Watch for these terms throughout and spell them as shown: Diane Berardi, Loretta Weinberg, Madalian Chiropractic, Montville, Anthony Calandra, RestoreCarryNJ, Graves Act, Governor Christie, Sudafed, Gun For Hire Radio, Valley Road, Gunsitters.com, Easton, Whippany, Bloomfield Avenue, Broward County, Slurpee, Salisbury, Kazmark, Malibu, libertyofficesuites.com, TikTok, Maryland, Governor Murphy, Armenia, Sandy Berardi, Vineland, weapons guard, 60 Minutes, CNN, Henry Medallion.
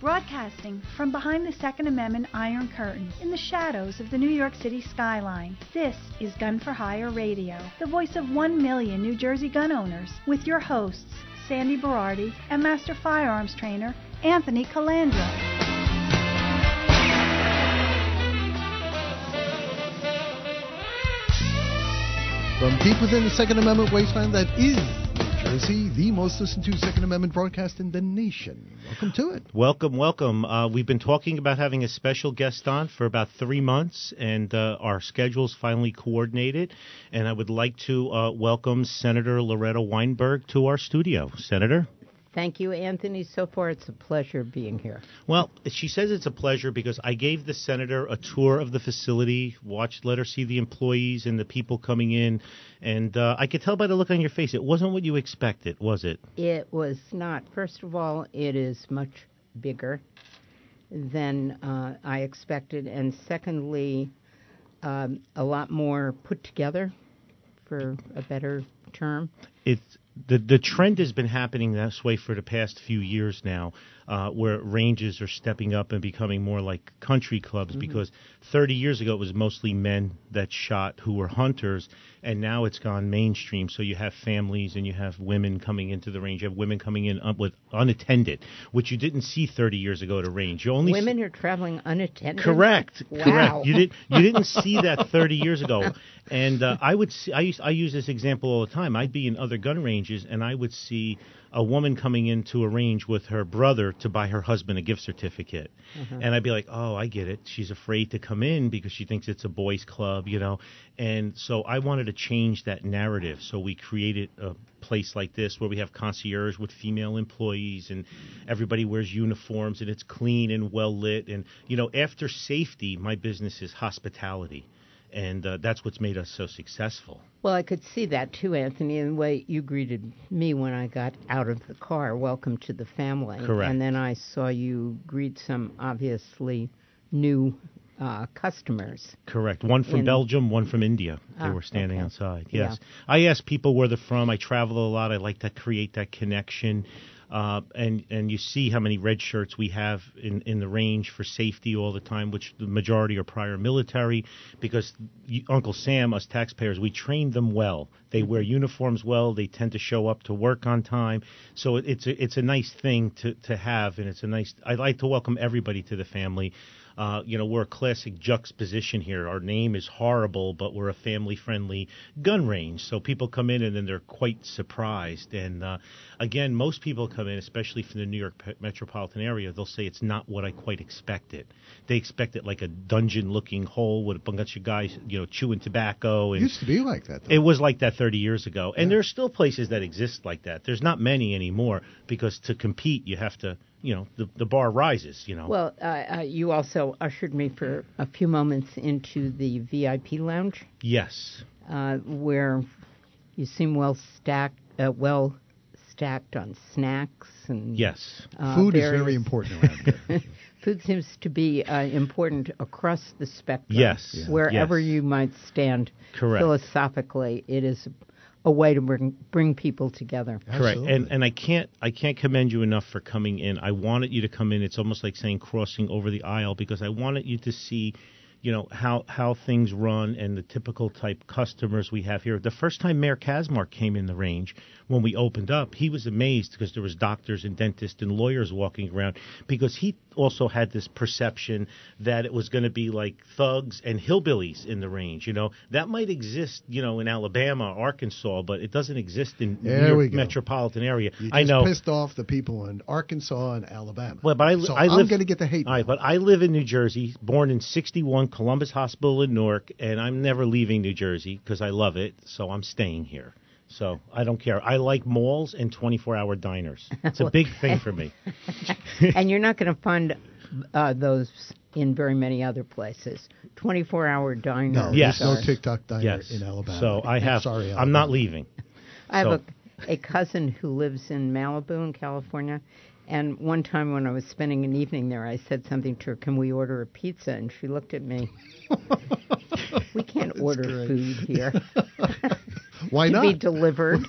Broadcasting from behind the Second Amendment Iron Curtain in the shadows of the New York City skyline, this is Gun For Hire Radio, the voice of 1 million New Jersey gun owners, with your hosts, Sandy Berardi and Master Firearms Trainer, Anthony Calandra. From deep within the Second Amendment wasteland that is Jersey, the most listened to Second Amendment broadcast in the nation. Welcome to it. Welcome. We've been talking about having a special guest on for about 3 months, and our schedule's finally coordinated. And I would like to welcome Senator Loretta Weinberg to our studio. Senator? Thank you, Anthony. So far, it's a pleasure being here. Well, she says it's a pleasure because I gave the senator a tour of the facility, let her see the employees and the people coming in, and I could tell by the look on your face, it wasn't what you expected, was it? It was not. First of all, it is much bigger than I expected, and secondly, a lot more put together, for a better term. It's The trend has been happening this way for the past few years now, where ranges are stepping up and becoming more like country clubs, because 30 years ago it was mostly men that shot who were hunters, and now it's gone mainstream. So you have families and you have women coming into the range. You have women coming in with unattended, which you didn't see 30 years ago at a range. You only women are traveling unattended? Correct. Wow. Correct. You didn't see that 30 years ago. And I use this example all the time. I'd be in other gun ranges, and I would see a woman coming into a range with her brother to buy her husband a gift certificate. And I'd be like, oh, I get it. She's afraid to come in because she thinks it's a boys' club, you know. And so I wanted to change that narrative. So we created a place like this where we have concierge with female employees and everybody wears uniforms and it's clean and well lit. And, you know, after safety, my business is hospitality. And that's what's made us so successful. Well, I could see that, too, Anthony, in the way you greeted me when I got out of the car. Welcome to the family. Correct. And then I saw you greet some obviously new customers. Correct. One from Belgium, one from India. They were standing outside. Yes. Yeah. I ask people where they're from. I travel a lot. I like to create that connection. And you see how many red shirts we have in the range for safety all the time, which the majority are prior military, because Uncle Sam, us taxpayers, we train them well. They wear uniforms well. They tend to show up to work on time. So it's a nice thing to have, and it's a nice – I like to welcome everybody to the family. You know, we're a classic juxtaposition here. Our name is horrible, but we're a family-friendly gun range. So people come in, and then they're quite surprised. And, again, most people come in, especially from the New York metropolitan area, they'll say it's not what I quite expected. They expect it like a dungeon-looking hole with a bunch of guys, you know, chewing tobacco. And it used to be like that, though. It was like that 30 years ago. And there's still places that exist like that. There's not many anymore because to compete, you have to – you know, the bar rises, you know. Well, you also ushered me for a few moments into the VIP lounge. Yes. Where you seem well stacked on snacks and... Yes. Food is very important around here. Food seems to be important across the spectrum. Yes. Yeah. Wherever you might stand. Correct. Philosophically, it is a way to bring people together. Absolutely. Correct. And I can't commend you enough for coming in. I wanted you to come in. It's almost like saying crossing over the aisle, because I wanted you to see, you know, how things run and the typical type customers we have here. The first time Mayor Kazmark came in the range, when we opened up, he was amazed because there was doctors and dentists and lawyers walking around, because he also had this perception that it was going to be like thugs and hillbillies in the range. You know, that might exist, you know, in Alabama, Arkansas, but it doesn't exist in the metropolitan area. You just pissed off the people in Arkansas and Alabama. Well, but I'm going to get the hate. All right, but I live in New Jersey, born in 1961. Columbus Hospital in Newark, and I'm never leaving New Jersey because I love it, so I'm staying here. So I don't care. I like malls and 24-hour diners. It's a big thing for me. And you're not going to find those in very many other places. 24-hour diners. No, yes. There's no TikTok diner in Alabama. So I have. Sorry, Alabama. I'm not leaving. I have a cousin who lives in Malibu in California, and one time when I was spending an evening there, I said something to her, "Can we order a pizza?" And she looked at me. We can't order food here. Why not? Be delivered.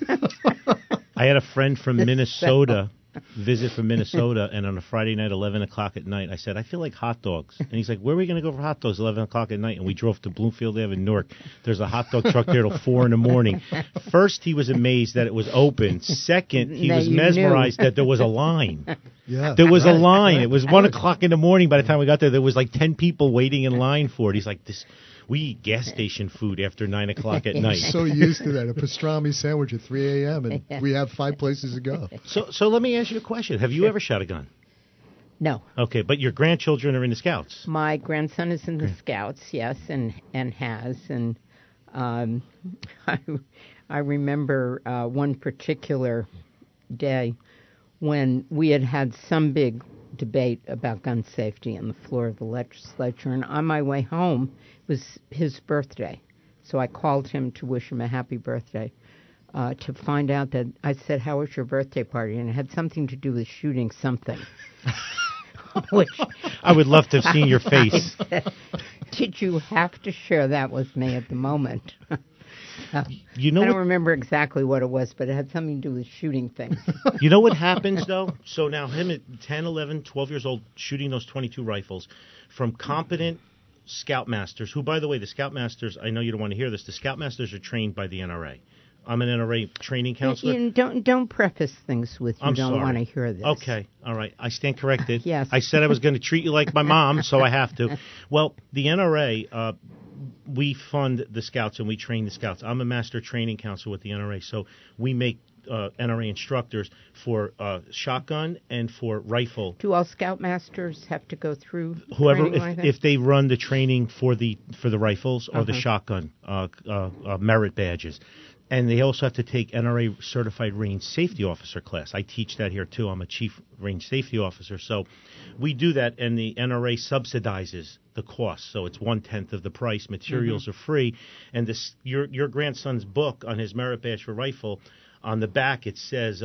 I had a friend from Minnesota visit from Minnesota, and on a Friday night, 11 o'clock at night, I said, I feel like hot dogs. And he's like, where are we going to go for hot dogs 11 o'clock at night? And we drove to Bloomfield Avenue, Newark. There's a hot dog truck there till 4 in the morning. First, he was amazed that it was open. Second, he was mesmerized that there was a line. Yeah, there was a line. It was 1 o'clock in the morning. By the time we got there was like 10 people waiting in line for it. He's like, this... We eat gas station food after 9 o'clock at night. I'm so used to that. A pastrami sandwich at 3 a.m., and we have five places to go. So let me ask you a question. Have you ever shot a gun? No. Okay, but your grandchildren are in the Scouts. My grandson is in the Scouts, yes, and has. And I remember one particular day when we had some big debate about gun safety on the floor of the legislature, and on my way home was his birthday, so I called him to wish him a happy birthday, to find out that I said, how was your birthday party? And it had something to do with shooting something. Which I would love to have seen your face. Did you have to share that with me at the moment? I don't remember exactly what it was, but it had something to do with shooting things. You know what happens, though? So now him at 10, 11, 12 years old, shooting those .22 rifles from competent Scoutmasters, who, by the way, the Scoutmasters, I know you don't want to hear this, the Scoutmasters are trained by the NRA. I'm an NRA training counselor. You don't preface things with you don't want to hear this. Okay. All right. I stand corrected. Yes. I said I was going to treat you like my mom, so I have to. Well, the NRA, we fund the Scouts and we train the Scouts. I'm a master training counselor with the NRA, so we make NRA instructors for shotgun and for rifle. Do all Scoutmasters have to go through training like that? If they run the training for the rifles or the shotgun merit badges. And they also have to take NRA Certified Range Safety Officer class. I teach that here, too. I'm a chief range safety officer. So we do that, and the NRA subsidizes the cost. So it's one-tenth of the price. Materials are free. And this your grandson's book on his merit badge for rifle, on the back it says,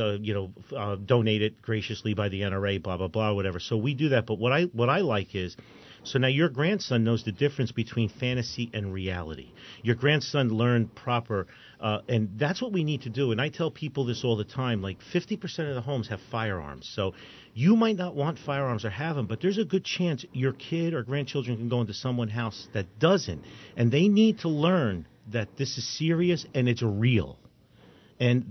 donated graciously by the NRA, blah, blah, blah, whatever. So we do that. But what I like is... So now your grandson knows the difference between fantasy and reality. Your grandson learned proper, and that's what we need to do. And I tell people this all the time, like 50% of the homes have firearms. So you might not want firearms or have them, but there's a good chance your kid or grandchildren can go into someone's house that doesn't. And they need to learn that this is serious and it's real. And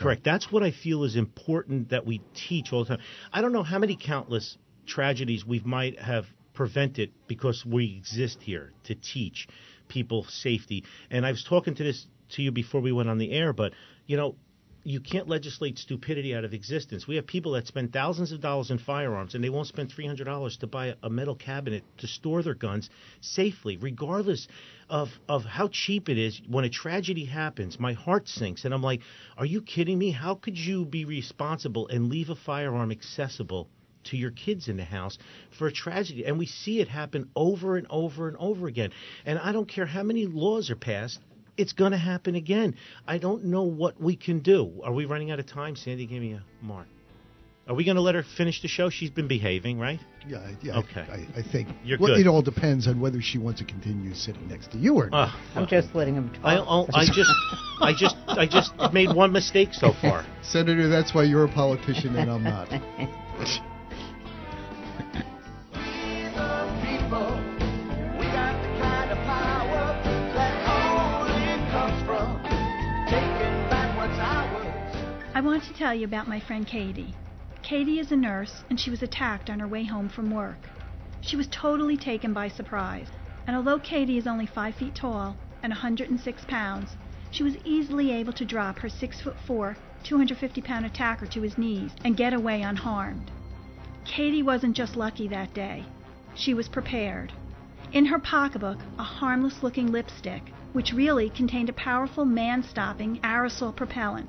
correct. That's what I feel is important that we teach all the time. I don't know how many countless tragedies we might have prevented because we exist here to teach people safety. And I was talking to you before we went on the air, but you can't legislate stupidity out of existence. We have people that spend thousands of dollars in firearms and they won't spend $300 to buy a metal cabinet to store their guns safely, regardless of how cheap it is. When a tragedy happens, my heart sinks and I'm like, are you kidding me? How could you be responsible and leave a firearm accessible to your kids in the house for a tragedy? And we see it happen over and over and over again. And I don't care how many laws are passed, it's going to happen again. I don't know what we can do. Are we running out of time? Sandy, give me a mark. Are we going to let her finish the show? She's been behaving, right? Yeah. Okay. I think it all depends on whether she wants to continue sitting next to you or not. I'm just letting him talk. I just made one mistake so far. Senator, that's why you're a politician and I'm not. I want to tell you about my friend Katie. Katie is a nurse, and she was attacked on her way home from work. She was totally taken by surprise, and although Katie is only 5 feet tall and 106 pounds, she was easily able to drop her 6'4", 250-pound attacker to his knees and get away unharmed. Katie wasn't just lucky that day. She was prepared. In her pocketbook, a harmless-looking lipstick, which really contained a powerful man-stopping aerosol propellant.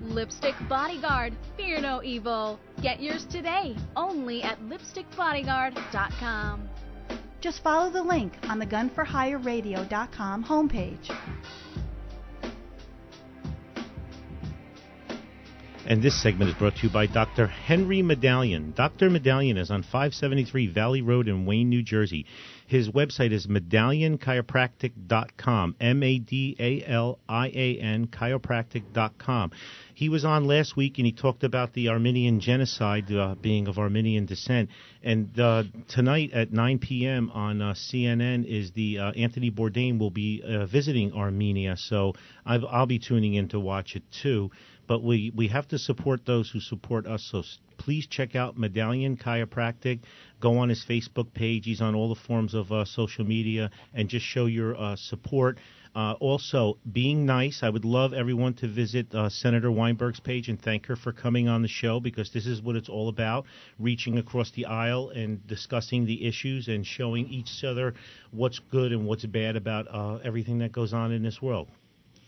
Lipstick Bodyguard. Fear no evil. Get yours today, only at LipstickBodyguard.com. Just follow the link on the GunForHireRadio.com homepage. And this segment is brought to you by Dr. Henry Medallion. Dr. Medallion is on 573 Valley Road in Wayne, New Jersey. His website is MadalianChiropractic.com, M-A-D-A-L-I-A-N, chiropractic.com. He was on last week, and he talked about the Armenian genocide being of Armenian descent. And tonight at 9 p.m. on CNN is the Anthony Bourdain will be visiting Armenia, so I'll be tuning in to watch it too. But we have to support those who support us, so please check out Madalian Chiropractic. Go on his Facebook page. He's on all the forms of social media, and just show your support. Also, being nice, I would love everyone to visit Senator Weinberg's page and thank her for coming on the show, because this is what it's all about, reaching across the aisle and discussing the issues and showing each other what's good and what's bad about everything that goes on in this world.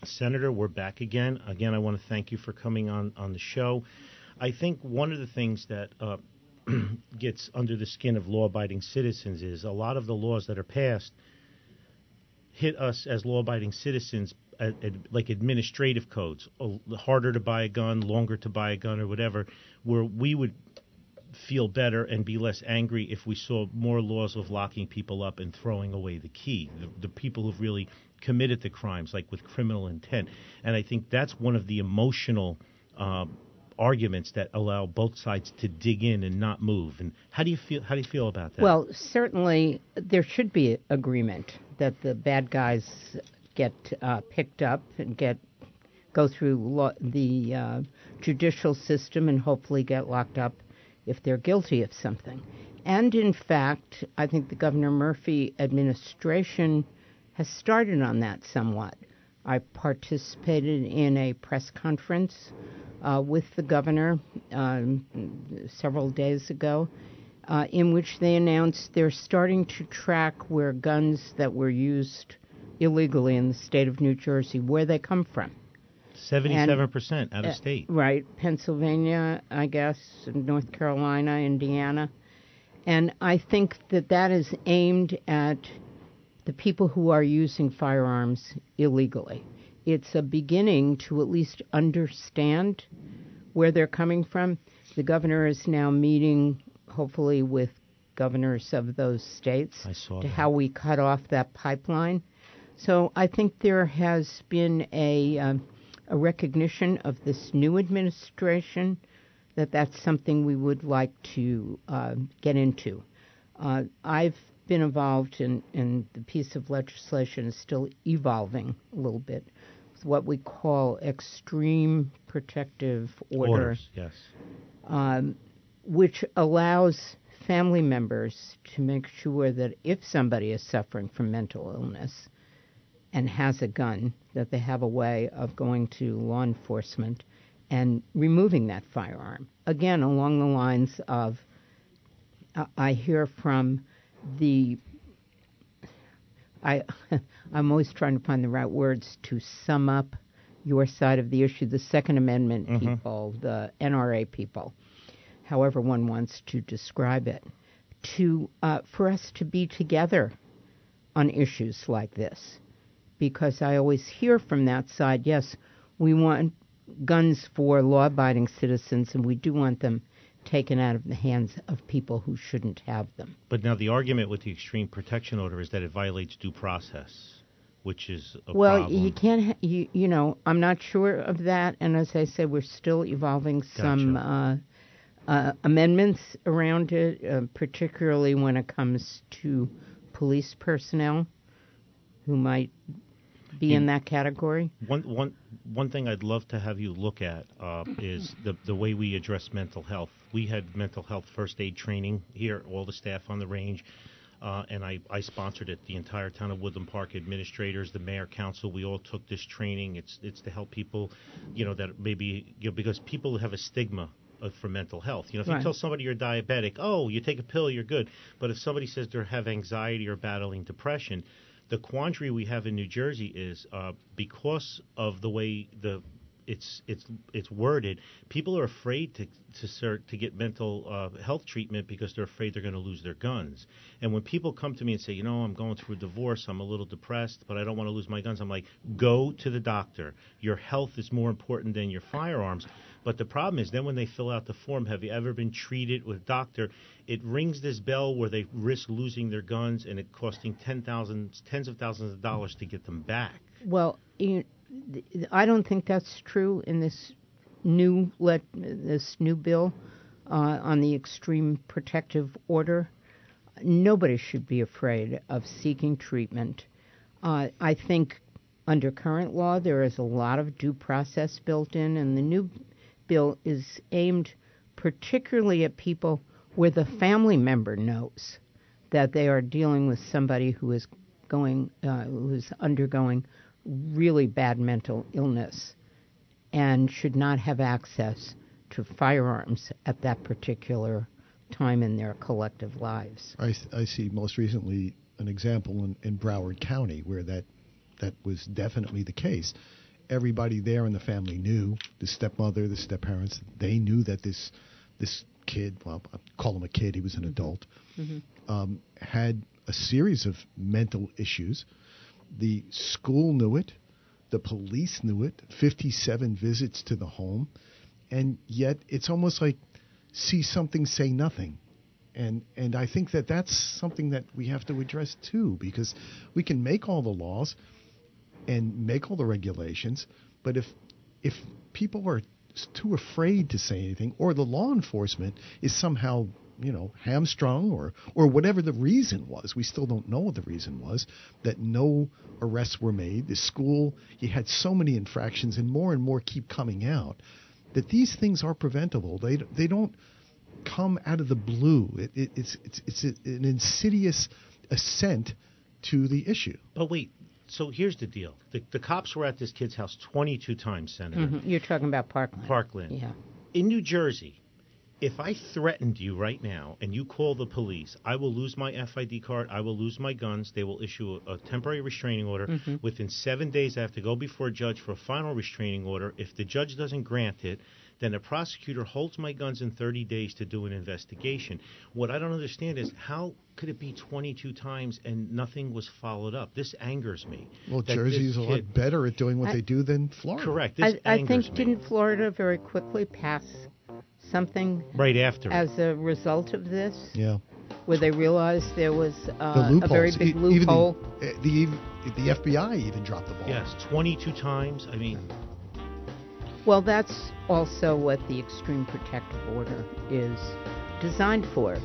Senator, we're back again. Again, I want to thank you for coming on the show. I think one of the things that gets under the skin of law-abiding citizens is a lot of the laws that are passed hit us as law-abiding citizens like administrative codes, harder to buy a gun, longer to buy a gun or whatever, where we would feel better and be less angry if we saw more laws of locking people up and throwing away the key, the people who've really committed the crimes, like with criminal intent. And I think that's one of the emotional arguments that allow both sides to dig in and not move. And how do you feel about that? Well, certainly there should be agreement that the bad guys get picked up and go through the judicial system and hopefully get locked up if they're guilty of something. And in fact, I think the Governor Murphy administration has started on that somewhat. I participated in a press conference with the governor several days ago, in which they announced they're starting to track where guns that were used illegally in the state of New Jersey, where they come from. 77% out of state. Right. Pennsylvania, I guess, North Carolina, Indiana. And I think that is aimed at the people who are using firearms illegally. It's a beginning to at least understand where they're coming from. The governor is now meeting, hopefully, with governors of those states to how we cut off that pipeline. So I think there has been a recognition of this new administration that's something we would like to get into. I've been involved in the piece of legislation is still evolving a little bit. It's what we call extreme protective orders, yes, which allows family members to make sure that if somebody is suffering from mental illness and has a gun, that they have a way of going to law enforcement and removing that firearm. Again, along the lines of I hear from the I'm always trying to find the right words to sum up your side of the issue, the Second Amendment people, the NRA people, however one wants to describe it, to for us to be together on issues like this. Because I always hear from that side, yes, we want guns for law-abiding citizens, and we do want them taken out of the hands of people who shouldn't have them. But now the argument with the extreme protection order is that it violates due process, which is a problem. Well, you can't, you know, I'm not sure of that, and as I say, we're still evolving some amendments around it, particularly when it comes to police personnel who might be in that category. One thing I'd love to have you look at is the way we address mental health. We had mental health first aid training here, all the staff on the range, and I sponsored it. The entire town of Woodland Park, administrators, the mayor, council, we all took this training. It's to help people, you know, that maybe, you know, because people have a stigma for mental health. You know, if you tell somebody you're diabetic, oh, you take a pill, you're good. But if somebody says they have anxiety or battling depression, the quandary we have in New Jersey is because of the way it's worded, people are afraid to get mental health treatment because they're afraid they're going to lose their guns. And when people come to me and say, you know, I'm going through a divorce, I'm a little depressed, but I don't want to lose my guns, I'm like, go to the doctor. Your health is more important than your firearms. But the problem is then when they fill out the form, have you ever been treated with a doctor, it rings this bell where they risk losing their guns and it costing tens of thousands of dollars to get them back. Well, I don't think that's true in this new bill on the extreme protective order. Nobody should be afraid of seeking treatment. I think under current law there is a lot of due process built in, and the new bill is aimed particularly at people where the family member knows that they are dealing with somebody who is who's undergoing really bad mental illness and should not have access to firearms at that particular time in their collective lives. I see most recently an example in Broward County where that was definitely the case. Everybody there in the family knew, the stepmother, the stepparents, they knew that this kid, well, I call him a kid, he was an adult, had a series of mental issues. The school knew it, the police knew it, 57 visits to the home, and yet it's almost like see something, say nothing. And I think that that's something that we have to address too, because we can make all the laws and make all the regulations, but if people are too afraid to say anything, or the law enforcement is somehow, you know, hamstrung or whatever the reason was, we still don't know what the reason was, that no arrests were made. The school, you had so many infractions and more keep coming out, that these things are preventable. They don't come out of the blue. It's an insidious ascent to the issue. But wait. So here's the deal. The cops were at this kid's house 22 times, Senator. You're talking about Parkland. Parkland. Yeah. In New Jersey, if I threatened you right now and you call the police, I will lose my FID card, I will lose my guns, they will issue a temporary restraining order. Within 7 days, I have to go before a judge for a final restraining order. If the judge doesn't grant it, then the prosecutor holds my guns in 30 days to do an investigation. What I don't understand is how could it be 22 times and nothing was followed up? This angers me. Well, Jersey's a lot better at doing what they do than Florida. Correct. This angers me. I think didn't Florida very quickly pass something right after as a result of this? Yeah. Where they realized there was a very big loophole. Even the FBI even dropped the ball. Yes, 22 times. I mean... Well, that's also what the extreme protective order is designed for.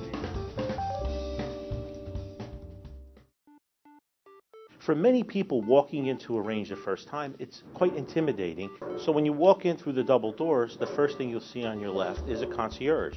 For many people walking into a range the first time, it's quite intimidating. So when you walk in through the double doors, the first thing you'll see on your left is a concierge.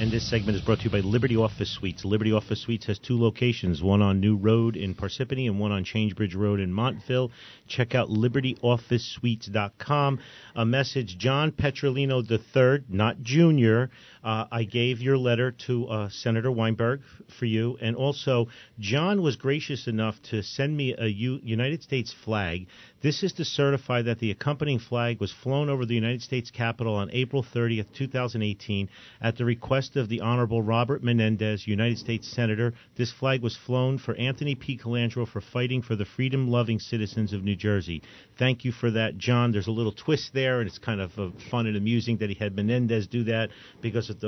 And this segment is brought to you by Liberty Office Suites. Liberty Office Suites has 2 locations, one on New Road in Parsippany and one on Changebridge Road in Montville. Check out LibertyOfficeSuites.com. A message, John Petrolino III, not Jr., I gave your letter to Senator Weinberg for you. And also, John was gracious enough to send me a United States flag. This is to certify that the accompanying flag was flown over the United States Capitol on April 30th, 2018, at the request of the Honorable Robert Menendez, United States Senator. This flag was flown for Anthony P. Calandra for fighting for the freedom-loving citizens of New Jersey. Thank you for that, John. There's a little twist there, and it's kind of fun and amusing that he had Menendez do that because of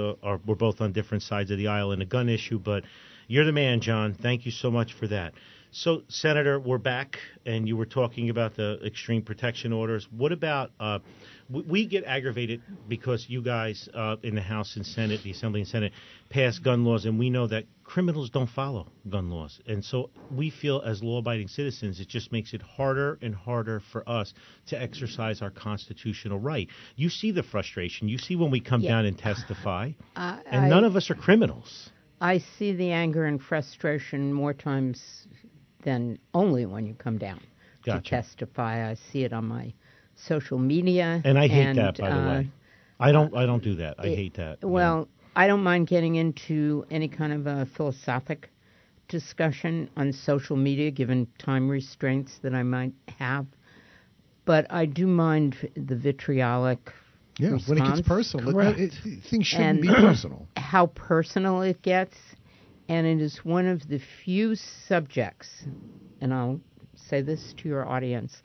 we're both on different sides of the aisle in the gun issue. But you're the man, John. Thank you so much for that. So, Senator, we're back, and you were talking about the extreme protection orders. What about we get aggravated because you guys in the House and Senate, the Assembly and Senate, pass gun laws, and we know that criminals don't follow gun laws. And so we feel as law-abiding citizens, it just makes it harder and harder for us to exercise our constitutional right. You see the frustration. You see when we come down and testify, and none of us are criminals. I see the anger and frustration more times than only when you come down to testify. I see it on my social media. And I hate that, by the way. I don't do that. I hate that. Well, yeah. I don't mind getting into any kind of a philosophic discussion on social media, given time restraints that I might have. But I do mind the vitriolic response. When it gets personal. Things shouldn't be personal. How personal it gets. And it is one of the few subjects, and I'll say this to your audience,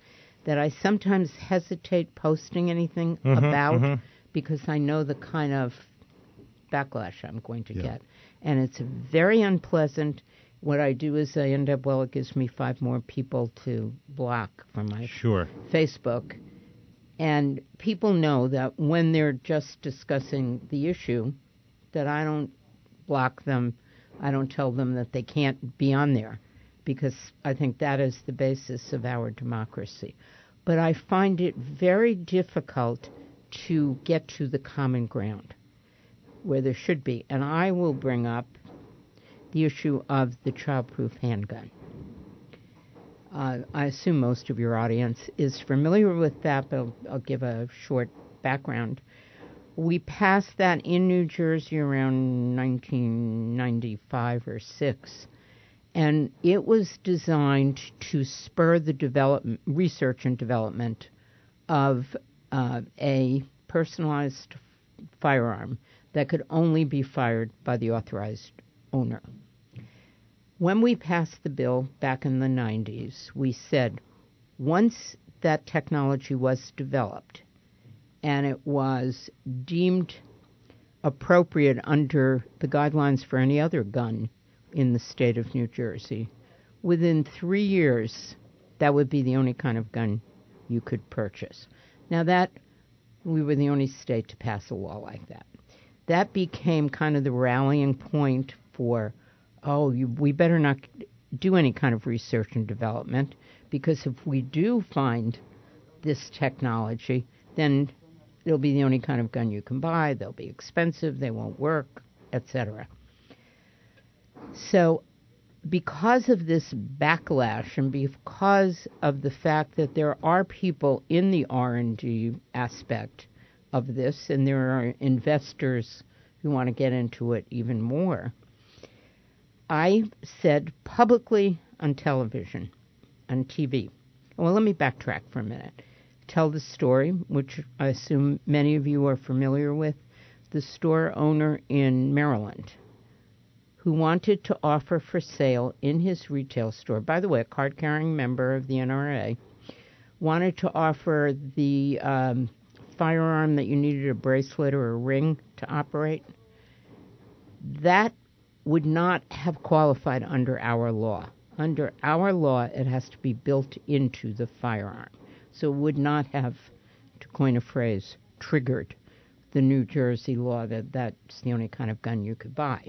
that I sometimes hesitate posting anything about because I know the kind of backlash I'm going to get. And it's very unpleasant. what I do is I end up, well, it gives me 5 more people to block from my Facebook. And people know that when they're just discussing the issue, that I don't block them. I don't tell them that they can't be on there, because I think that is the basis of our democracy. But I find it very difficult to get to the common ground where there should be. And I will bring up the issue of the child-proof handgun. I assume most of your audience is familiar with that, but I'll give a short background. We passed that in New Jersey around 1995 or 6, and it was designed to spur the development, research and development of a personalized firearm that could only be fired by the authorized owner. When we passed the bill back in the 90s, we said once that technology was developed and it was deemed appropriate under the guidelines for any other gun in the state of New Jersey, within 3 years, that would be the only kind of gun you could purchase. Now that, we were the only state to pass a law like that. That became kind of the rallying point for we better not do any kind of research and development, because if we do find this technology, then it'll be the only kind of gun you can buy. They'll be expensive. They won't work, etc. So because of this backlash and because of the fact that there are people in the R&D aspect of this, and there are investors who want to get into it even more, I said publicly on television, on TV. Well, let me backtrack for a minute. Tell the story, which I assume many of you are familiar with. The store owner in Maryland who wanted to offer for sale in his retail store, by the way, a card-carrying member of the NRA, wanted to offer the firearm that you needed a bracelet or a ring to operate. That would not have qualified under our law. Under our law, it has to be built into the firearm. So it would not have, to coin a phrase, triggered the New Jersey law that that's the only kind of gun you could buy.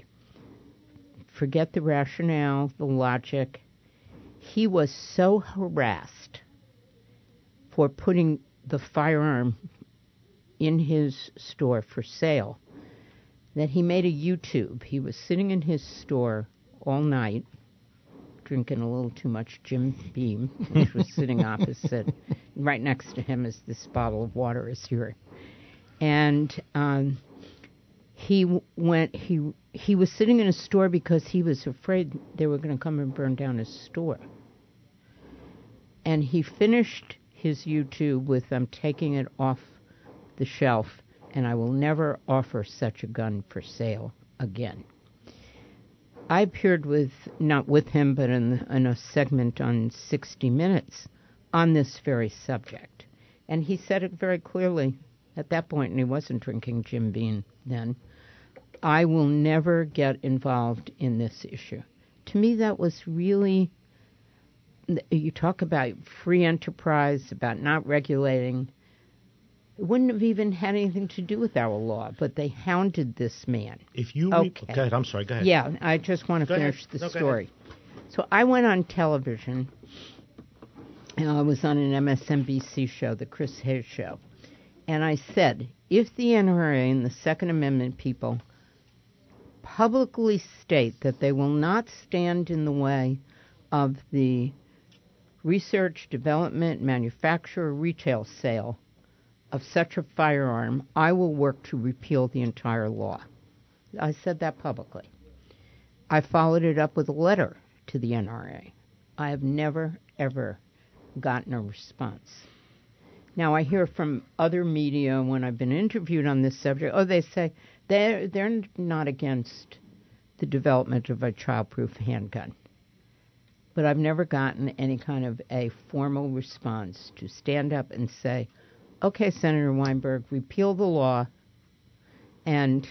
Forget the rationale, the logic. He was so harassed for putting the firearm in his store for sale that he made a YouTube. He was sitting in his store all night, drinking a little too much Jim Beam, which was sitting opposite. Right next to him is this bottle of water is here. And he was sitting in a store because he was afraid they were going to come and burn down his store. And he finished his YouTube with, "I'm taking it off the shelf, and I will never offer such a gun for sale again." I appeared with, not with him, but in a segment on 60 Minutes on this very subject. And he said it very clearly at that point, and he wasn't drinking Jim Beam then. I will never get involved in this issue. To me, that was really, you talk about free enterprise, about not regulating. It wouldn't have even had anything to do with our law, but they hounded this man. If you go ahead, I'm sorry, go ahead. Yeah, I just want to finish the story. So I went on television, and I was on an MSNBC show, the Chris Hayes Show, and I said, if the NRA and the Second Amendment people publicly state that they will not stand in the way of the research, development, manufacture, retail sale of such a firearm, I will work to repeal the entire law. I said that publicly. I followed it up with a letter to the NRA. I have never, ever gotten a response. Now, I hear from other media when I've been interviewed on this subject, they say they're not against the development of a child-proof handgun. But I've never gotten any kind of a formal response to stand up and say, okay, Senator Weinberg, repeal the law, and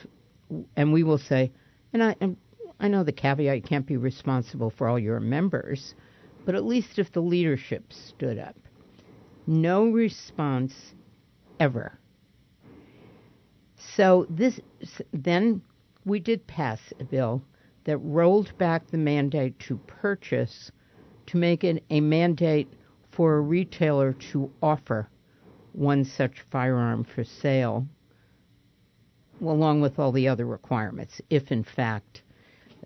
we will say, and I, and I know the caveat can't be responsible for all your members, but at least if the leadership stood up. No response ever. So then we did pass a bill that rolled back the mandate to purchase to make it a mandate for a retailer to offer one such firearm for sale, along with all the other requirements, if in fact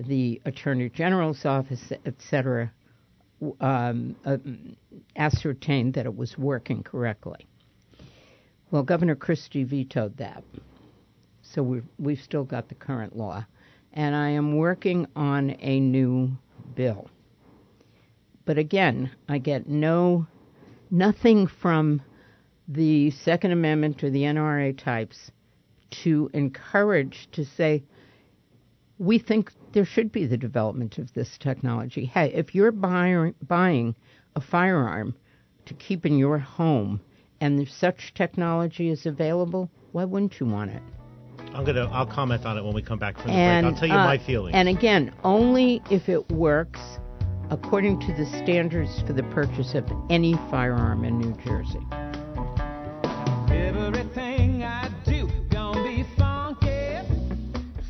the Attorney General's office, etc., ascertained that it was working correctly. Well, Governor Christie vetoed that, so we've still got the current law, and I am working on a new bill. But again, I get nothing from the Second Amendment or the NRA types to encourage, to say, we think there should be the development of this technology. Hey, if you're buying a firearm to keep in your home and such technology is available, why wouldn't you want it? I'll comment on it when we come back from the break. I'll tell you my feelings. And again, only if it works according to the standards for the purchase of any firearm in New Jersey. Everything I do gonna be funky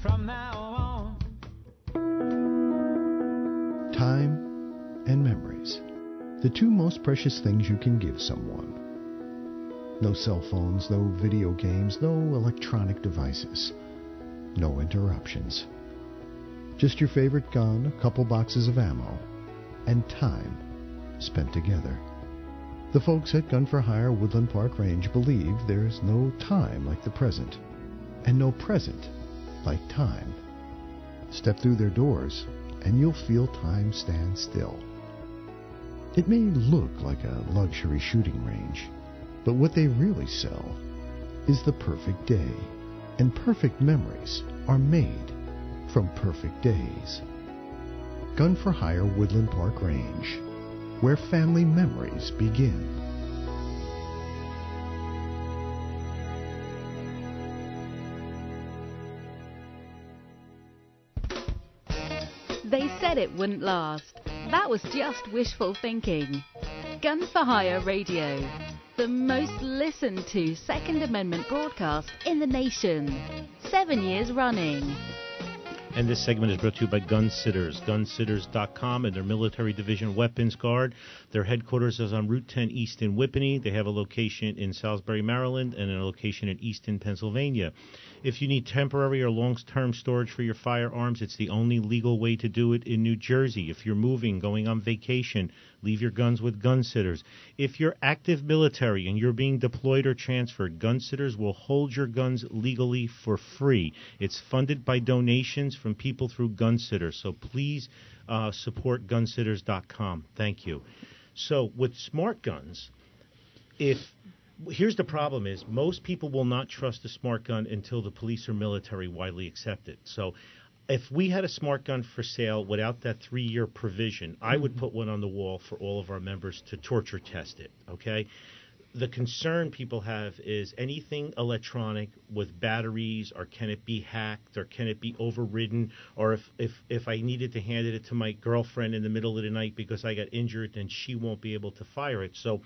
from now on. Time and memories, the two most precious things you can give someone. No cell phones, no video games, no electronic devices, no interruptions. Just your favorite gun, a couple boxes of ammo, and time spent together. The folks at Gun For Hire Woodland Park Range believe there's no time like the present, and no present like time. Step through their doors, and you'll feel time stand still. It may look like a luxury shooting range, but what they really sell is the perfect day, and perfect memories are made from perfect days. Gun For Hire Woodland Park Range, where family memories begin. They said it wouldn't last. That was just wishful thinking. Gun For Hire Radio, the most listened to Second Amendment broadcast in the nation, 7 years running. And this segment is brought to you by Gunsitters, Gunsitters.com, and their military division weapons guard. Their headquarters is on Route 10 East in Whippany. They have a location in Salisbury, Maryland, and a location in Easton, Pennsylvania. If you need temporary or long-term storage for your firearms, it's the only legal way to do it in New Jersey. If you're moving, going on vacation, leave your guns with Gunsitters. If you're active military and you're being deployed or transferred, Gunsitters will hold your guns legally for free. It's funded by donations from people through Gunsitters. So please support Gunsitters.com. Thank you. So with smart guns, here's the problem is most people will not trust a smart gun until the police or military widely accept it. So if we had a smart gun for sale without that 3-year provision, I would put one on the wall for all of our members to torture test it, okay? The concern people have is anything electronic with batteries, or can it be hacked, or can it be overridden, or if I needed to hand it to my girlfriend in the middle of the night because I got injured, then she won't be able to fire it. So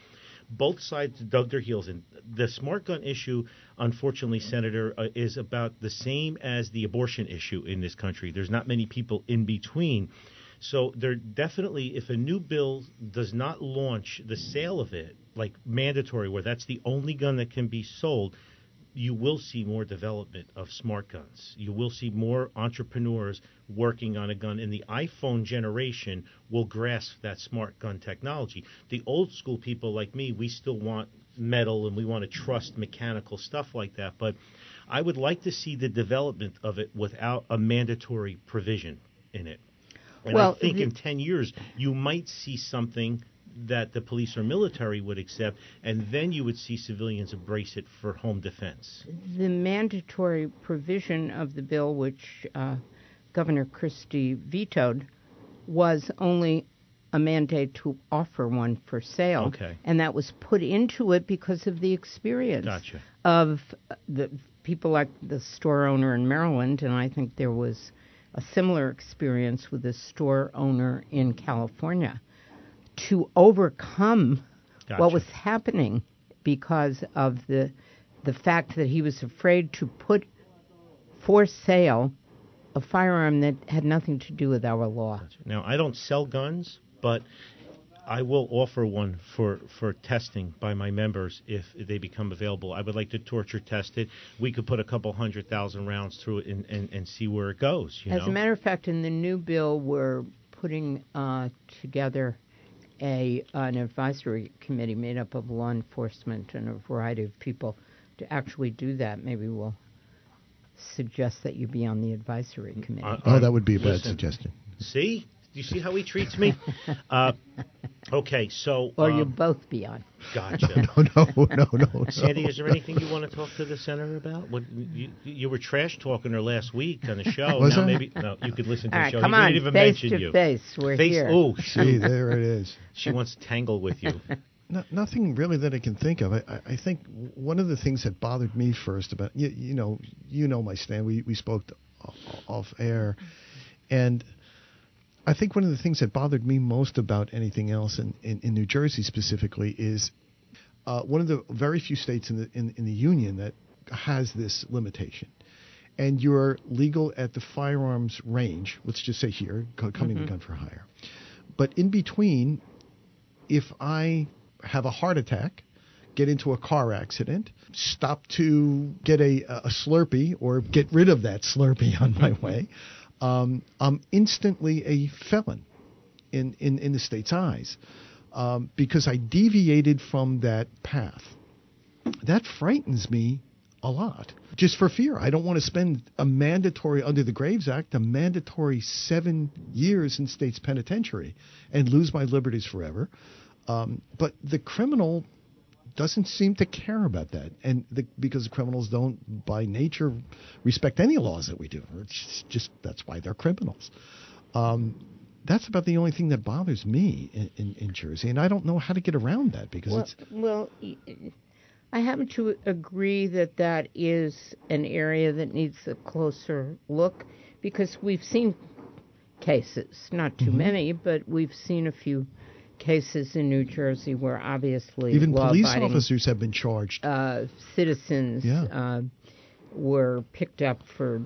both sides dug their heels in. The smart gun issue, unfortunately, Senator, is about the same as the abortion issue in this country. There's not many people in between. So there definitely, if a new bill does not launch the sale of it, like mandatory, where that's the only gun that can be sold, you will see more development of smart guns. You will see more entrepreneurs working on a gun, and the iPhone generation will grasp that smart gun technology. The old school people like me, we still want metal and we want to trust mechanical stuff like that, but I would like to see the development of it without a mandatory provision in it. And I think in 10 years, you might see something that the police or military would accept, and then you would see civilians embrace it for home defense. The mandatory provision of the bill, which Governor Christie vetoed, was only a mandate to offer one for sale. Okay. And that was put into it because of the experience of the people like the store owner in Maryland, and I think there was a similar experience with a store owner in California to overcome what was happening because of the fact that he was afraid to put for sale a firearm that had nothing to do with our law. Now, I don't sell guns, but I will offer one for testing by my members if they become available. I would like to torture test it. We could put a couple 100,000 rounds through it and see where it goes. As a matter of fact, in the new bill, we're putting together an advisory committee made up of law enforcement and a variety of people to actually do that. Maybe we'll suggest that you be on the advisory committee. That would be a bad suggestion. See? Do you see how he treats me? Okay, so... Or you'll both be on. Gotcha. No. Sandy, is there anything you want to talk to the senator about? What, you were trash talking her last week on the show. Now maybe you could listen to the show. Come on, didn't even face mention to you. Face. We're face, here. Oh, see, there it is. She wants to tangle with you. No, nothing really that I can think of. I think one of the things that bothered me first about... You know my stand. We spoke off air. And... I think one of the things that bothered me most about anything else in New Jersey specifically is one of the very few states in the union that has this limitation. And you're legal at the firearms range, let's just say here, coming to Gun For Hire. But in between, if I have a heart attack, get into a car accident, stop to get a Slurpee or get rid of that Slurpee on my way, I'm instantly a felon in the state's eyes because I deviated from that path. That frightens me a lot, just for fear. I don't want to spend a mandatory, under the Graves Act, a mandatory 7 years in state's penitentiary and lose my liberties forever. But the criminal doesn't seem to care about that, and because criminals don't, by nature, respect any laws that we do. It's just that's why they're criminals. That's about the only thing that bothers me in Jersey, and I don't know how to get around that because it's... Well, I happen to agree that is an area that needs a closer look because we've seen cases, not too many, but we've seen a few cases in New Jersey where obviously even police officers have been charged. Citizens were picked up for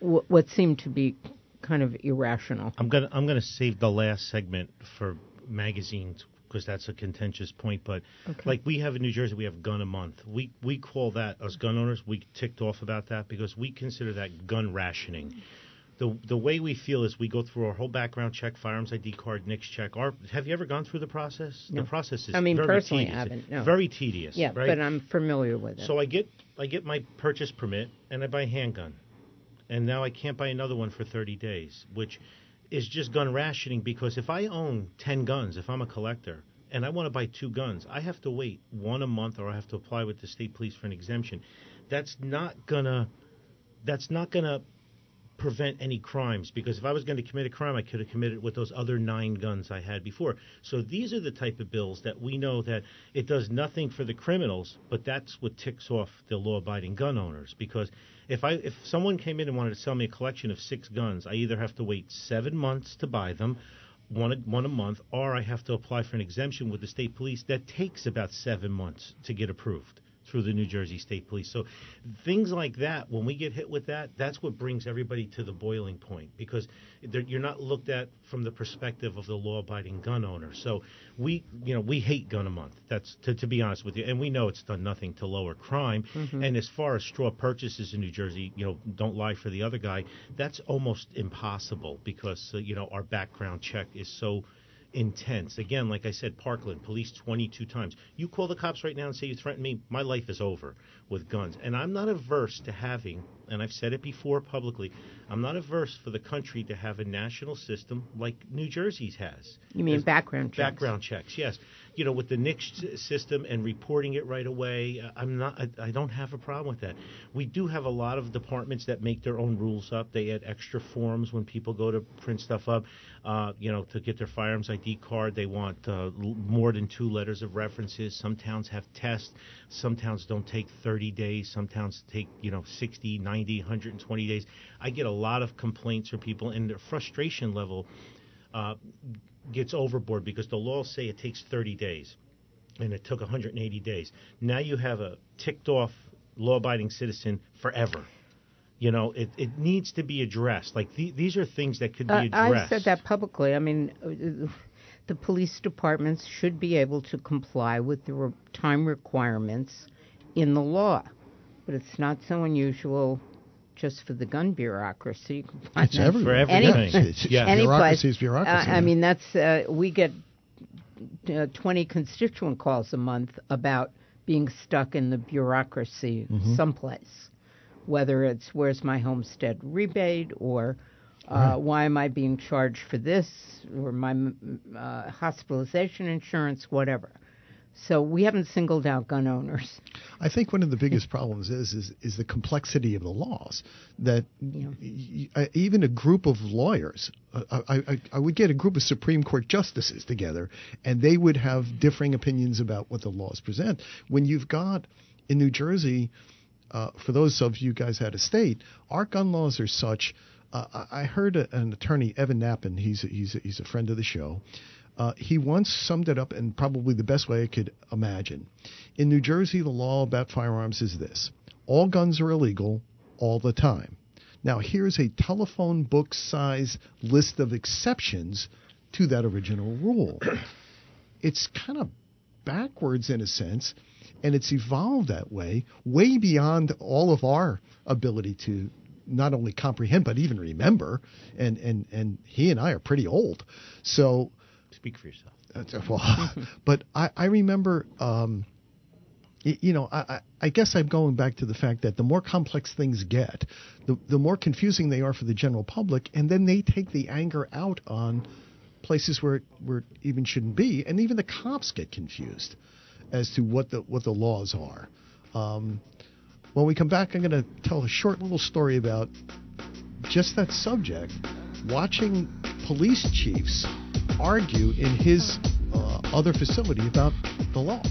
what seemed to be kind of irrational. I'm gonna save the last segment for magazines because that's a contentious point. But like we have in New Jersey, we have Gun a Month. We call that, as gun owners, we ticked off about that because we consider that gun rationing. The way we feel is we go through our whole background check, firearms ID card, NICS check. Have you ever gone through the process? No. The process is personally tedious. I haven't. No. Very tedious. Yeah, right? But I'm familiar with it. So I get my purchase permit, and I buy a handgun. And now I can't buy another one for 30 days, which is just gun rationing because if I own 10 guns, if I'm a collector, and I want to buy 2 guns, I have to wait one a month or I have to apply with the state police for an exemption. That's not going to prevent any crimes, because if I was going to commit a crime, I could have committed it with those other 9 guns I had before. So these are the type of bills that we know that it does nothing for the criminals, but that's what ticks off the law-abiding gun owners, because if someone came in and wanted to sell me a collection of 6 guns, I either have to wait 7 months to buy them, one a month, or I have to apply for an exemption with the state police that takes about 7 months to get approved through the New Jersey State Police. So things like that, when we get hit with that, that's what brings everybody to the boiling point, because you're not looked at from the perspective of the law-abiding gun owner. So we hate Gun a Month, that's to be honest with you, and we know it's done nothing to lower crime. And as far as straw purchases in New Jersey, don't lie for the other guy, that's almost impossible because our background check is so intense. Again, like I said, Parkland, police 22 times. You call the cops right now and say you threatened me, my life is over with guns. And I'm not averse to having, and I've said it before publicly, I'm not averse for the country to have a national system like New Jersey's has. You mean background checks? Background checks, yes. With the NICS system and reporting it right away, I don't have a problem with that. We do have a lot of departments that make their own rules up. They add extra forms when people go to print stuff up, to get their firearms ID card. They want more than 2 letters of references. Some towns have tests. Some towns don't take 30 days. Some towns take, 60, 90. 90, 120 days. I get a lot of complaints from people, and their frustration level gets overboard because the laws say it takes 30 days, and it took 180 days. Now you have a ticked-off, law-abiding citizen forever. You know, it needs to be addressed. Like, these are things that could be addressed. I said that publicly. I mean, the police departments should be able to comply with the time requirements in the law. But it's not so unusual just for the gun bureaucracy. You can find it's everywhere. For everything. Bureaucracy. I mean, that's we get 20 constituent calls a month about being stuck in the bureaucracy someplace, whether it's where's my homestead rebate or why am I being charged for this or my hospitalization insurance, whatever. So we haven't singled out gun owners. I think one of the biggest problems is the complexity of the laws. That even a group of lawyers, I would get a group of Supreme Court justices together, and they would have differing opinions about what the laws present. When you've got in New Jersey, for those of you guys out of state, our gun laws are such. I heard an attorney, Evan Knappen. He's a friend of the show. He once summed it up in probably the best way I could imagine. In New Jersey, the law about firearms is this. All guns are illegal all the time. Now, here's a telephone book size list of exceptions to that original rule. It's kind of backwards in a sense, and it's evolved that way, way beyond all of our ability to not only comprehend but even remember. And he and I are pretty old. So... Speak for yourself. Well, but I remember, I guess I'm going back to the fact that the more complex things get, the more confusing they are for the general public, and then they take the anger out on places where it even shouldn't be, and even the cops get confused as to what the laws are. When we come back, I'm going to tell a short little story about just that subject, watching police chiefs argue in his other facility about the law.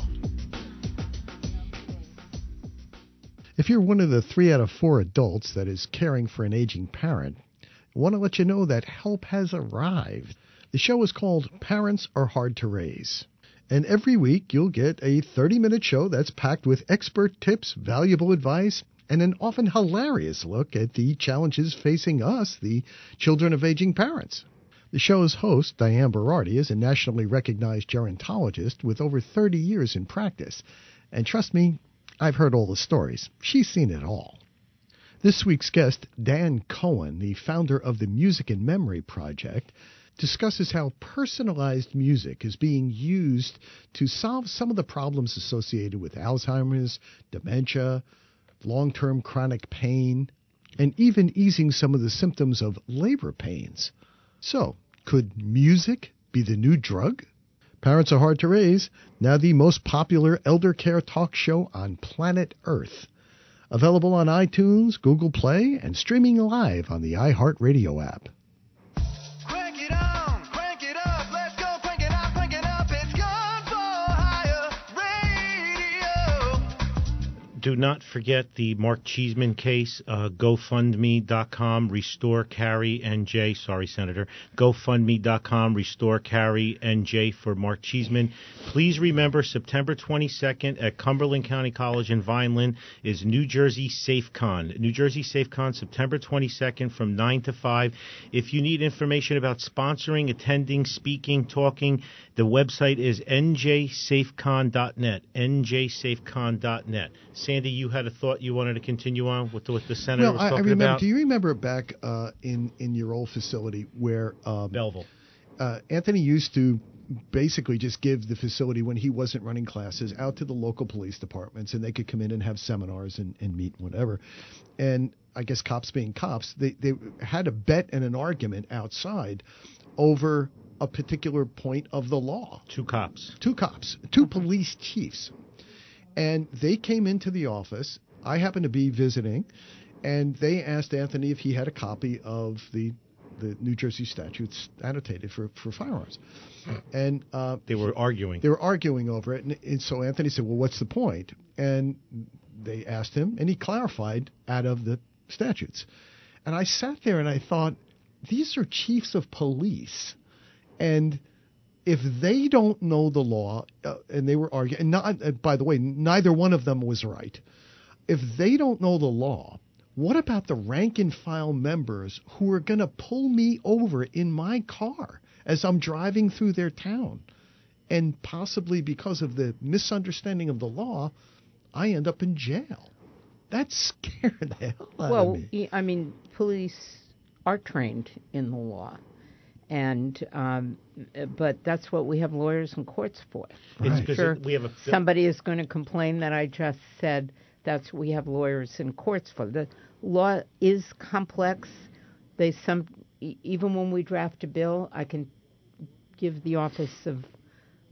If you're one of the 3 out of 4 adults that is caring for an aging parent, I want to let you know that help has arrived. The show is called Parents Are Hard to Raise. And every week you'll get a 30-minute show that's packed with expert tips, valuable advice, and an often hilarious look at the challenges facing us, the children of aging parents. The show's host, Diane Berardi, is a nationally recognized gerontologist with over 30 years in practice. And trust me, I've heard all the stories. She's seen it all. This week's guest, Dan Cohen, the founder of the Music and Memory Project, discusses how personalized music is being used to solve some of the problems associated with Alzheimer's, dementia, long-term chronic pain, and even easing some of the symptoms of labor pains. So, could music be the new drug? Parents Are Hard to Raise, now the most popular elder care talk show on planet Earth. Available on iTunes, Google Play, and streaming live on the iHeartRadio app. Crank it on, crank it up, let's go crank it up, it's Gun For Hire Radio. Do not forget the Mark Cheeseman case, GoFundMe.com, RestoreCarryNJ. Sorry, Senator. GoFundMe.com, RestoreCarryNJ for Mark Cheeseman. Please remember September 22nd at Cumberland County College in Vineland is New Jersey SafeCon. New Jersey SafeCon, September 22nd from 9 to 5. If you need information about sponsoring, attending, speaking, talking, the website is njsafecon.net, njsafecon.net. Sandy, you had a thought you wanted to continue on with what the senator was talking about? Do you remember back in your old facility where Belleville, Anthony used to basically just give the facility when he wasn't running classes out to the local police departments, and they could come in and have seminars and meet and whatever. And I guess cops being cops, they had a bet and an argument outside over a particular point of the law. Two police chiefs. And they came into the office. I happened to be visiting, and they asked Anthony if he had a copy of the New Jersey statutes annotated for firearms. And they were arguing over it. And so Anthony said, well, what's the point? And they asked him, and he clarified out of the statutes. And I sat there and I thought, these are chiefs of police. And if they don't know the law, and they were arguing, and not, by the way, neither one of them was right. If they don't know the law, what about the rank and file members who are going to pull me over in my car as I'm driving through their town? And possibly because of the misunderstanding of the law, I end up in jail. That scared the hell out of me. Well, I mean, police are trained in the law. And but that's what we have lawyers and courts for. Right. Sure, we have somebody is going to complain that I just said that's what we have lawyers and courts for. The law is complex. Even when we draft a bill, I can give the Office of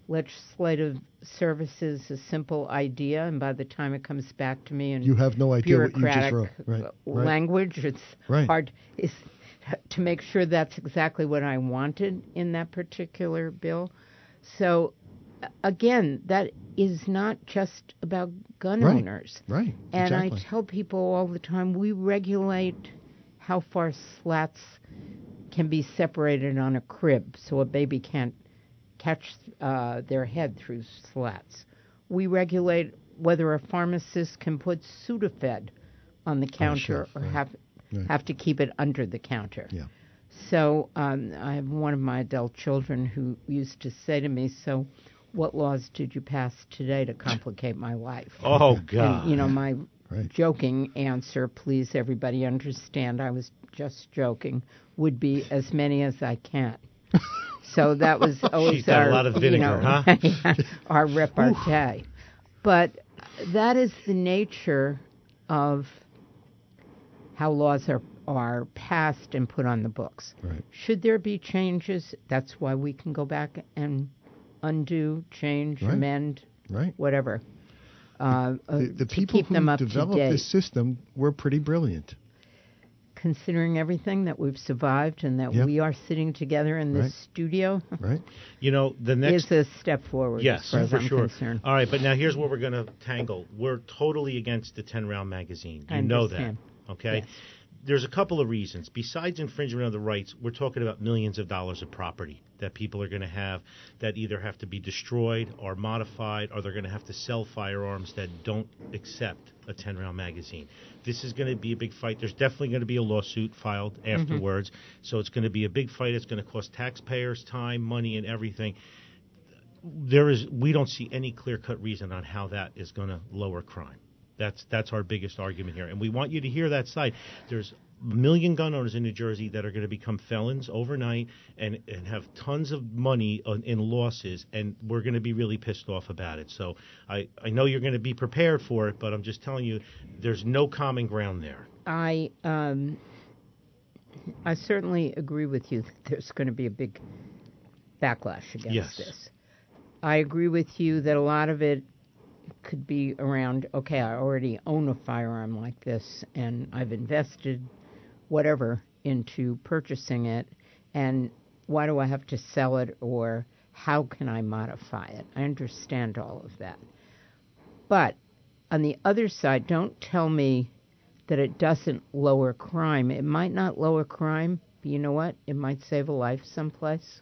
Legislative Services a simple idea, and by the time it comes back to me in you have no idea what you just wrote. Right. Language, it's right. hard. It's, to make sure that's exactly what I wanted in that particular bill. So, again, that is not just about gun owners. Right, and exactly. I tell people all the time, we regulate how far slats can be separated on a crib so a baby can't catch their head through slats. We regulate whether a pharmacist can put Sudafed on the counter have to keep it under the counter. Yeah. So I have one of my adult children who used to say to me, so what laws did you pass today to complicate my life? Oh, God. And, you know, my joking answer, please everybody understand I was just joking, would be as many as I can. So that was always our, a lot of vinegar, our repartee. Oof. But that is the nature of how laws are passed and put on the books. Right. Should there be changes? That's why we can go back and undo, change, amend, whatever. The people who developed this system were pretty brilliant. Considering everything that we've survived and that we are sitting together in this studio, you know, the next is a step forward. Yes, as for sure. Concerned. All right, but now here's where we're going to tangle. We're totally against the 10-round magazine. You know that. Okay, yes. There's a couple of reasons. Besides infringement of the rights, we're talking about millions of dollars of property that people are going to have that either have to be destroyed or modified, or they're going to have to sell firearms that don't accept a 10-round magazine. This is going to be a big fight. There's definitely going to be a lawsuit filed afterwards, so it's going to be a big fight. It's going to cost taxpayers time, money, and everything. We don't see any clear-cut reason on how that is going to lower crime. That's our biggest argument here, and we want you to hear that side. There's a million gun owners in New Jersey that are going to become felons overnight and have tons of money in losses, and we're going to be really pissed off about it. So I know you're going to be prepared for it, but I'm just telling you there's no common ground there. I certainly agree with you that there's going to be a big backlash against this. I agree with you that a lot of it could be around, okay, I already own a firearm like this, and I've invested whatever into purchasing it, and why do I have to sell it, or how can I modify it? I understand all of that. But on the other side, don't tell me that it doesn't lower crime. It might not lower crime, but you know what? It might save a life someplace.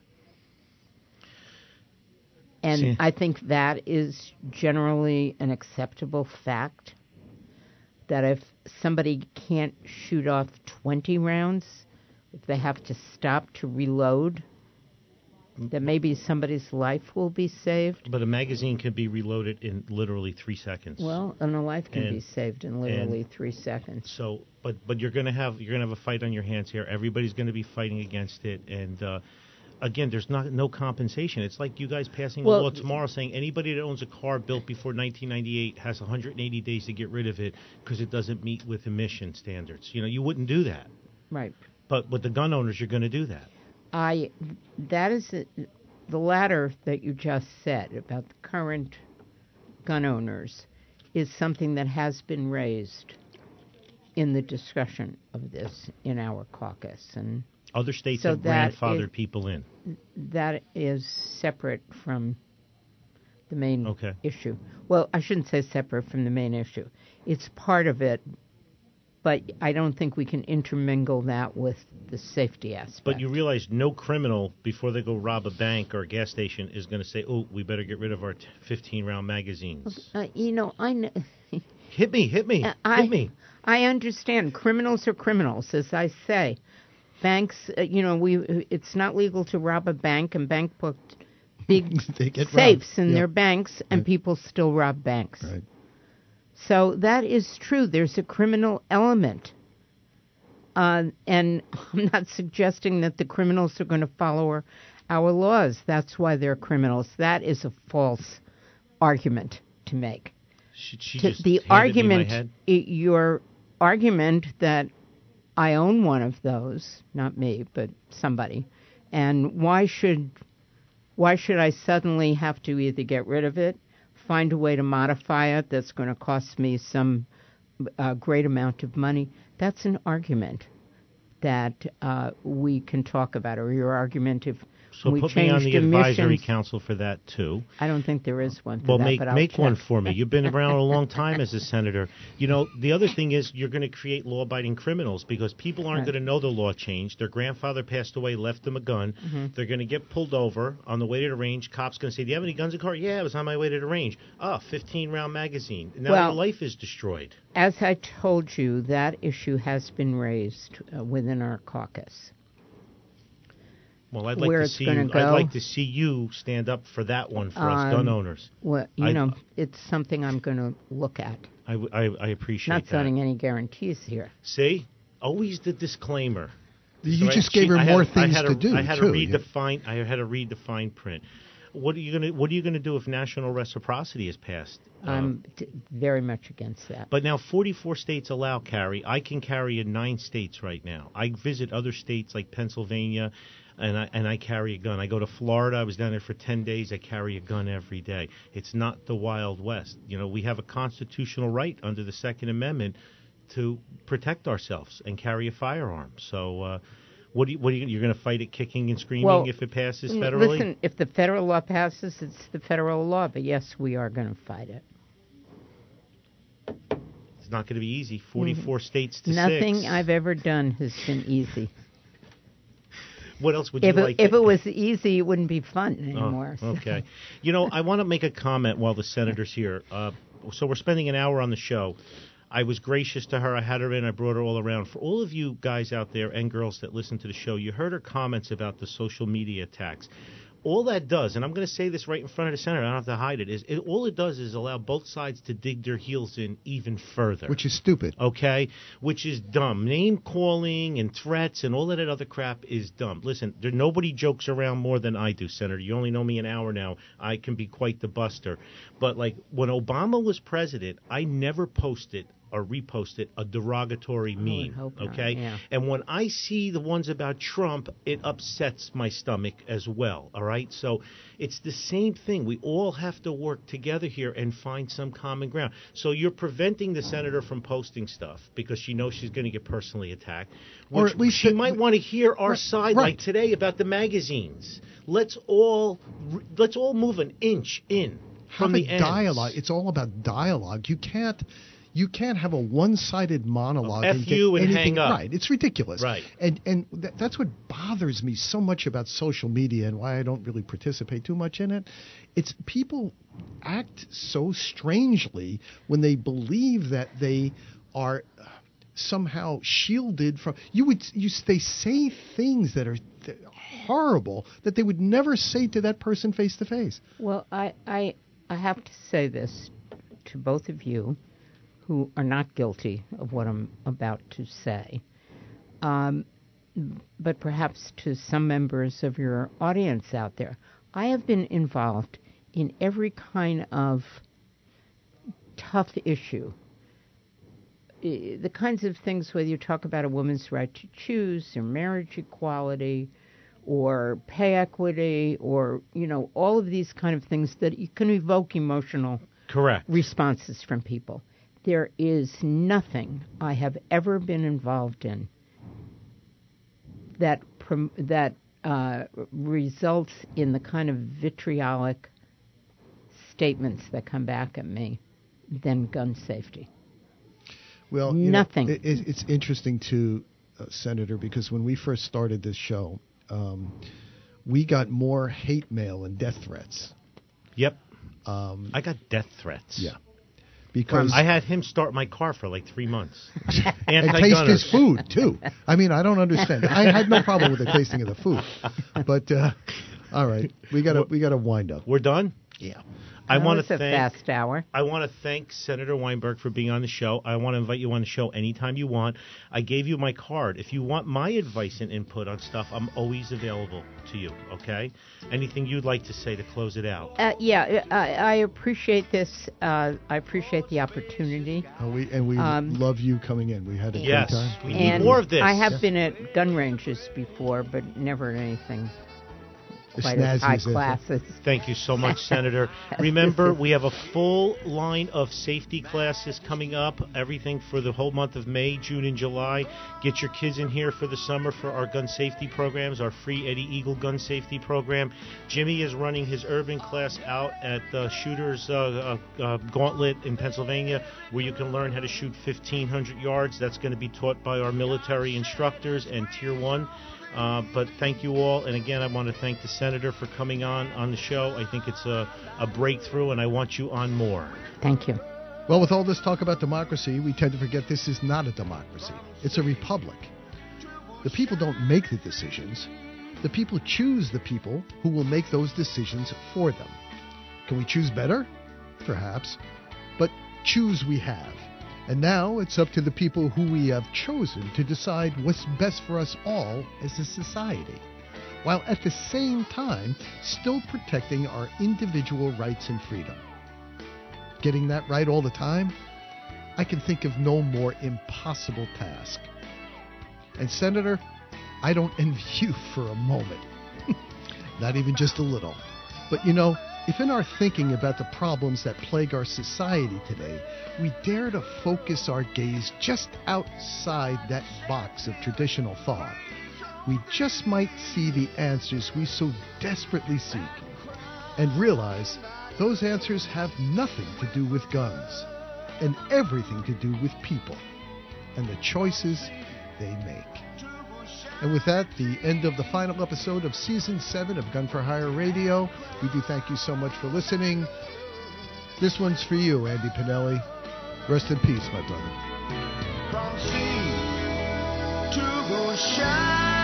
And I think that is generally an acceptable fact, that if somebody can't shoot off 20 rounds, if they have to stop to reload, that maybe somebody's life will be saved. But a magazine can be reloaded in literally 3 seconds. Well, and a life can be saved in literally 3 seconds. So, but you're gonna have a fight on your hands here. Everybody's going to be fighting against it, and. Again, there's no compensation. It's like you guys passing a law tomorrow saying anybody that owns a car built before 1998 has 180 days to get rid of it because it doesn't meet with emission standards. You know, you wouldn't do that. Right. But with the gun owners, you're going to do that. The latter that you just said about the current gun owners is something that has been raised in the discussion of this in our caucus, and other states have grandfathered people in. That is separate from the main issue. Well, I shouldn't say separate from the main issue. It's part of it, but I don't think we can intermingle that with the safety aspect. But you realize no criminal, before they go rob a bank or a gas station, is going to say, oh, we better get rid of our 15-round magazines. You know, I know... Hit me. I understand. Criminals are criminals, as I say. Banks, you know, it's not legal to rob a bank, and bank put big safes in their banks, and people still rob banks. Right. So that is true. There's a criminal element. And I'm not suggesting that the criminals are going to follow our laws. That's why they're criminals. That is a false argument to make. She just the argument, your argument that I own one of those, not me, but somebody, and why should I suddenly have to either get rid of it, find a way to modify it that's going to cost me some great amount of money? That's an argument that we can talk about, or your argument if. So we put me on the advisory council for that, too. I don't think there is one for that, but I'll make one for me. You've been around a long time as a senator. You know, the other thing is you're going to create law-abiding criminals because people aren't going to know the law changed. Their grandfather passed away, left them a gun. Mm-hmm. They're going to get pulled over on the way to the range. Cops going to say, do you have any guns in the car? Yeah, it was on my way to the range. 15-round magazine. Now their life is destroyed. As I told you, that issue has been raised within our caucus. Well, I'd like to see you stand up for that one for us gun owners. Well, it's something I'm going to look at. I appreciate that. Not signing any guarantees here. See? Always the disclaimer. You just gave her more things to do. I had to read the fine print. What are you going to do if national reciprocity is passed? I'm very much against that. But now 44 states allow carry. I can carry in 9 states right now. I visit other states like Pennsylvania, and I carry a gun. I go to Florida. I was down there for 10 days. I carry a gun every day. It's not the Wild West. You know, we have a constitutional right under the Second Amendment to protect ourselves and carry a firearm. So... you're going to fight it kicking and screaming if it passes federally? Listen, if the federal law passes, it's the federal law. But, yes, we are going to fight it. It's not going to be easy. 44 states to 6. Nothing I've ever done has been easy. What else would you like? If it was easy, it wouldn't be fun anymore. Oh, okay. You know, I want to make a comment while the senator's here. So we're spending an hour on the show. I was gracious to her. I had her in. I brought her all around. For all of you guys out there and girls that listen to the show, you heard her comments about the social media attacks. All that does, and I'm going to say this right in front of the senator, I don't have to hide it, all it does is allow both sides to dig their heels in even further. Which is stupid. Okay? Which is dumb. Name-calling and threats and all of that other crap is dumb. Listen, nobody jokes around more than I do, Senator. You only know me an hour now. I can be quite the buster. But, when Obama was president, I never posted or reposted a derogatory meme, okay? Yeah. And when I see the ones about Trump, it upsets my stomach as well, all right? So it's the same thing. We all have to work together here and find some common ground. So you're preventing the senator from posting stuff because she knows she's going to get personally attacked. Or at least she might want to hear our side like today about the magazines. Let's all move an inch in from the end. Dialogue. It's all about dialogue. You can't have a one-sided monologue and get anything hang up. Right. It's ridiculous. Right. And that's what bothers me so much about social media and why I don't really participate too much in it. It's people act so strangely when they believe that they are somehow shielded from they say things that are horrible that they would never say to that person face to face. Well, I have to say this to both of you who are not guilty of what I'm about to say, but perhaps to some members of your audience out there. I have been involved in every kind of tough issue, the kinds of things whether you talk about a woman's right to choose or marriage equality or pay equity or, all of these kind of things that you can evoke emotional responses from people. There is nothing I have ever been involved in that results in the kind of vitriolic statements that come back at me than gun safety. Well, nothing. You know, it's interesting too, Senator, because when we first started this show, we got more hate mail and death threats. Yep. I got death threats. Yeah. Because I had him start my car for like 3 months. And taste his food, too. I mean, I don't understand. I had no problem with the tasting of the food. But, all right, we gotta wind up. We're done? Yeah. I want to thank Senator Weinberg for being on the show. I want to invite you on the show anytime you want. I gave you my card. If you want my advice and input on stuff, I'm always available to you, okay? Anything you'd like to say to close it out? I appreciate this. I appreciate the opportunity. We love you coming in. We had a great time. Yes, we need more of this. I have been at gun ranges before, but never anything quite as high classes. Thank you so much, Senator. Remember, we have a full line of safety classes coming up, everything for the whole month of May, June, and July. Get your kids in here for the summer for our gun safety programs, our free Eddie Eagle gun safety program. Jimmy is running his urban class out at the Shooters Gauntlet in Pennsylvania, where you can learn how to shoot 1,500 yards. That's going to be taught by our military instructors and Tier 1. But thank you all, and again, I want to thank the Senator for coming on the show. I think it's a breakthrough, and I want you on more. Thank you. Well, with all this talk about democracy, we tend to forget this is not a democracy. It's a republic. The people don't make the decisions. The people choose the people who will make those decisions for them. Can we choose better? Perhaps. But choose we have. And now it's up to the people who we have chosen to decide what's best for us all as a society, while at the same time still protecting our individual rights and freedom. Getting that right all the time? I can think of no more impossible task. And Senator, I don't envy you for a moment. Not even just a little. But you know, if in our thinking about the problems that plague our society today, we dare to focus our gaze just outside that box of traditional thought, we just might see the answers we so desperately seek and realize those answers have nothing to do with guns and everything to do with people and the choices they make. And with that, the end of the final episode of Season 7 of Gun for Hire Radio. We do thank you so much for listening. This one's for you, Andy Pinelli. Rest in peace, my brother. From sea to the shine.